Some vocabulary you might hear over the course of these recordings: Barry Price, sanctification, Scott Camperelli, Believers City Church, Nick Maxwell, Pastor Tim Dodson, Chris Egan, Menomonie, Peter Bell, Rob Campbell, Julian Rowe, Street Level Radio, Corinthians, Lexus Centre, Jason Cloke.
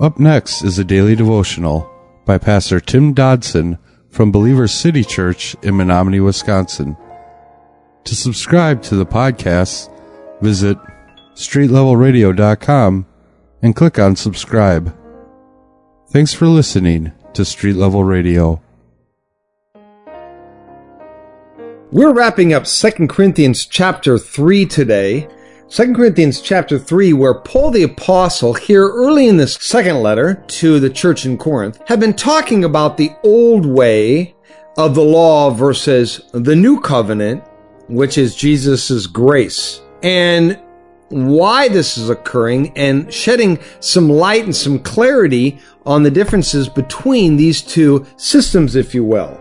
Up next is a daily devotional by Pastor Tim Dodson from Believers City Church in Menomonie, Wisconsin. To subscribe to the podcast, visit streetlevelradio.com and click on subscribe. Thanks for listening to Street Level Radio. We're wrapping up 2 Corinthians chapter 3 today. 2 Corinthians chapter 3, where Paul the Apostle, here early in this second letter to the church in Corinth, had been talking about the old way of the law versus the new covenant, which is Jesus' grace, and why this is occurring, and shedding some light and some clarity on the differences between these two systems, if you will.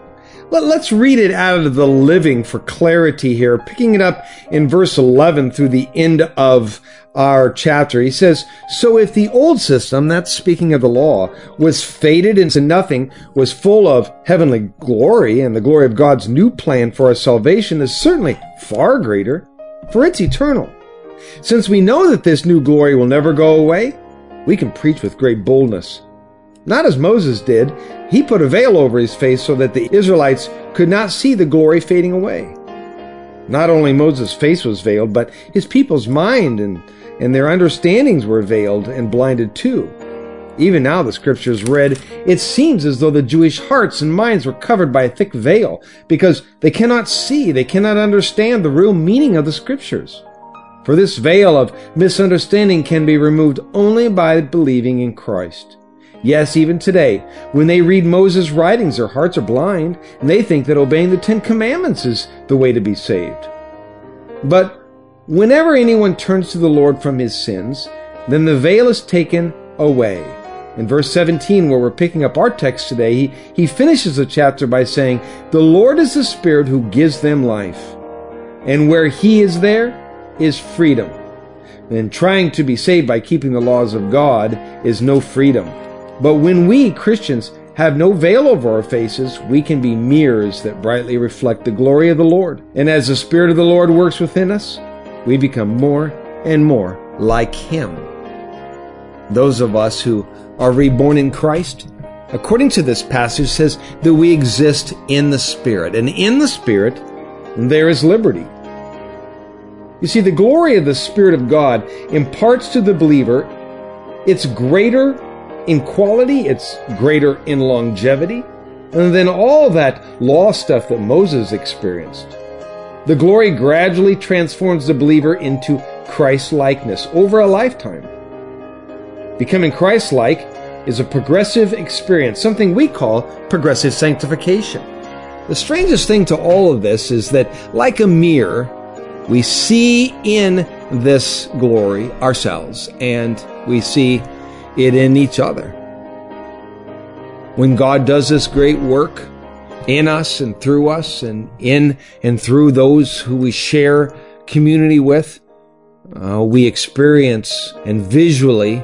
Let's read it out of the Living for clarity here, picking it up in verse 11 through the end of our chapter. He says, "So if the old system," that's speaking of the law, "was faded into nothing, was full of heavenly glory, and the glory of God's new plan for our salvation is certainly far greater, for it's eternal. Since we know that this new glory will never go away, we can preach with great boldness. Not as Moses did. He put a veil over his face so that the Israelites could not see the glory fading away. Not only Moses' face was veiled, but his people's mind and their understandings were veiled and blinded too. Even now the scriptures read, it seems as though the Jewish hearts and minds were covered by a thick veil, because they cannot see, they cannot understand the real meaning of the scriptures. For this veil of misunderstanding can be removed only by believing in Christ. Yes, even today, when they read Moses' writings, their hearts are blind, and they think that obeying the 10 Commandments is the way to be saved. But whenever anyone turns to the Lord from his sins, then the veil is taken away." In verse 17, where we're picking up our text today, he finishes the chapter by saying, "The Lord is the Spirit who gives them life, and where he is, there is freedom." And trying to be saved by keeping the laws of God is no freedom. But when we, Christians, have no veil over our faces, we can be mirrors that brightly reflect the glory of the Lord. And as the Spirit of the Lord works within us, we become more and more like Him. Those of us who are reborn in Christ, according to this passage, says that we exist in the Spirit. And in the Spirit, there is liberty. You see, the glory of the Spirit of God imparts to the believer its greater in quality, it's greater in longevity, and then all that law stuff that Moses experienced. The glory gradually transforms the believer into Christ-likeness over a lifetime. Becoming Christ-like is a progressive experience, something we call progressive sanctification. The strangest thing to all of this is that, like a mirror, we see in this glory ourselves, and we see it in each other. When God does this great work in us and through us and in and through those who we share community with, we experience and visually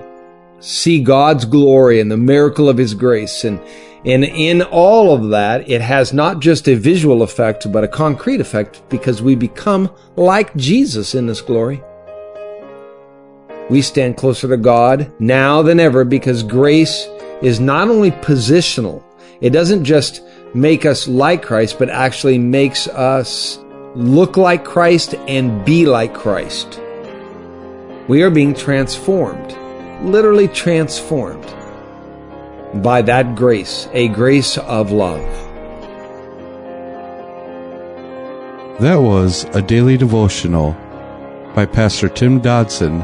see God's glory and the miracle of His grace. And in all of that, it has not just a visual effect, but a concrete effect, because we become like Jesus in this glory. We stand closer to God now than ever, because grace is not only positional. It doesn't just make us like Christ, but actually makes us look like Christ and be like Christ. We are being transformed, literally transformed, by that grace, a grace of love. That was a daily devotional by Pastor Tim Dodson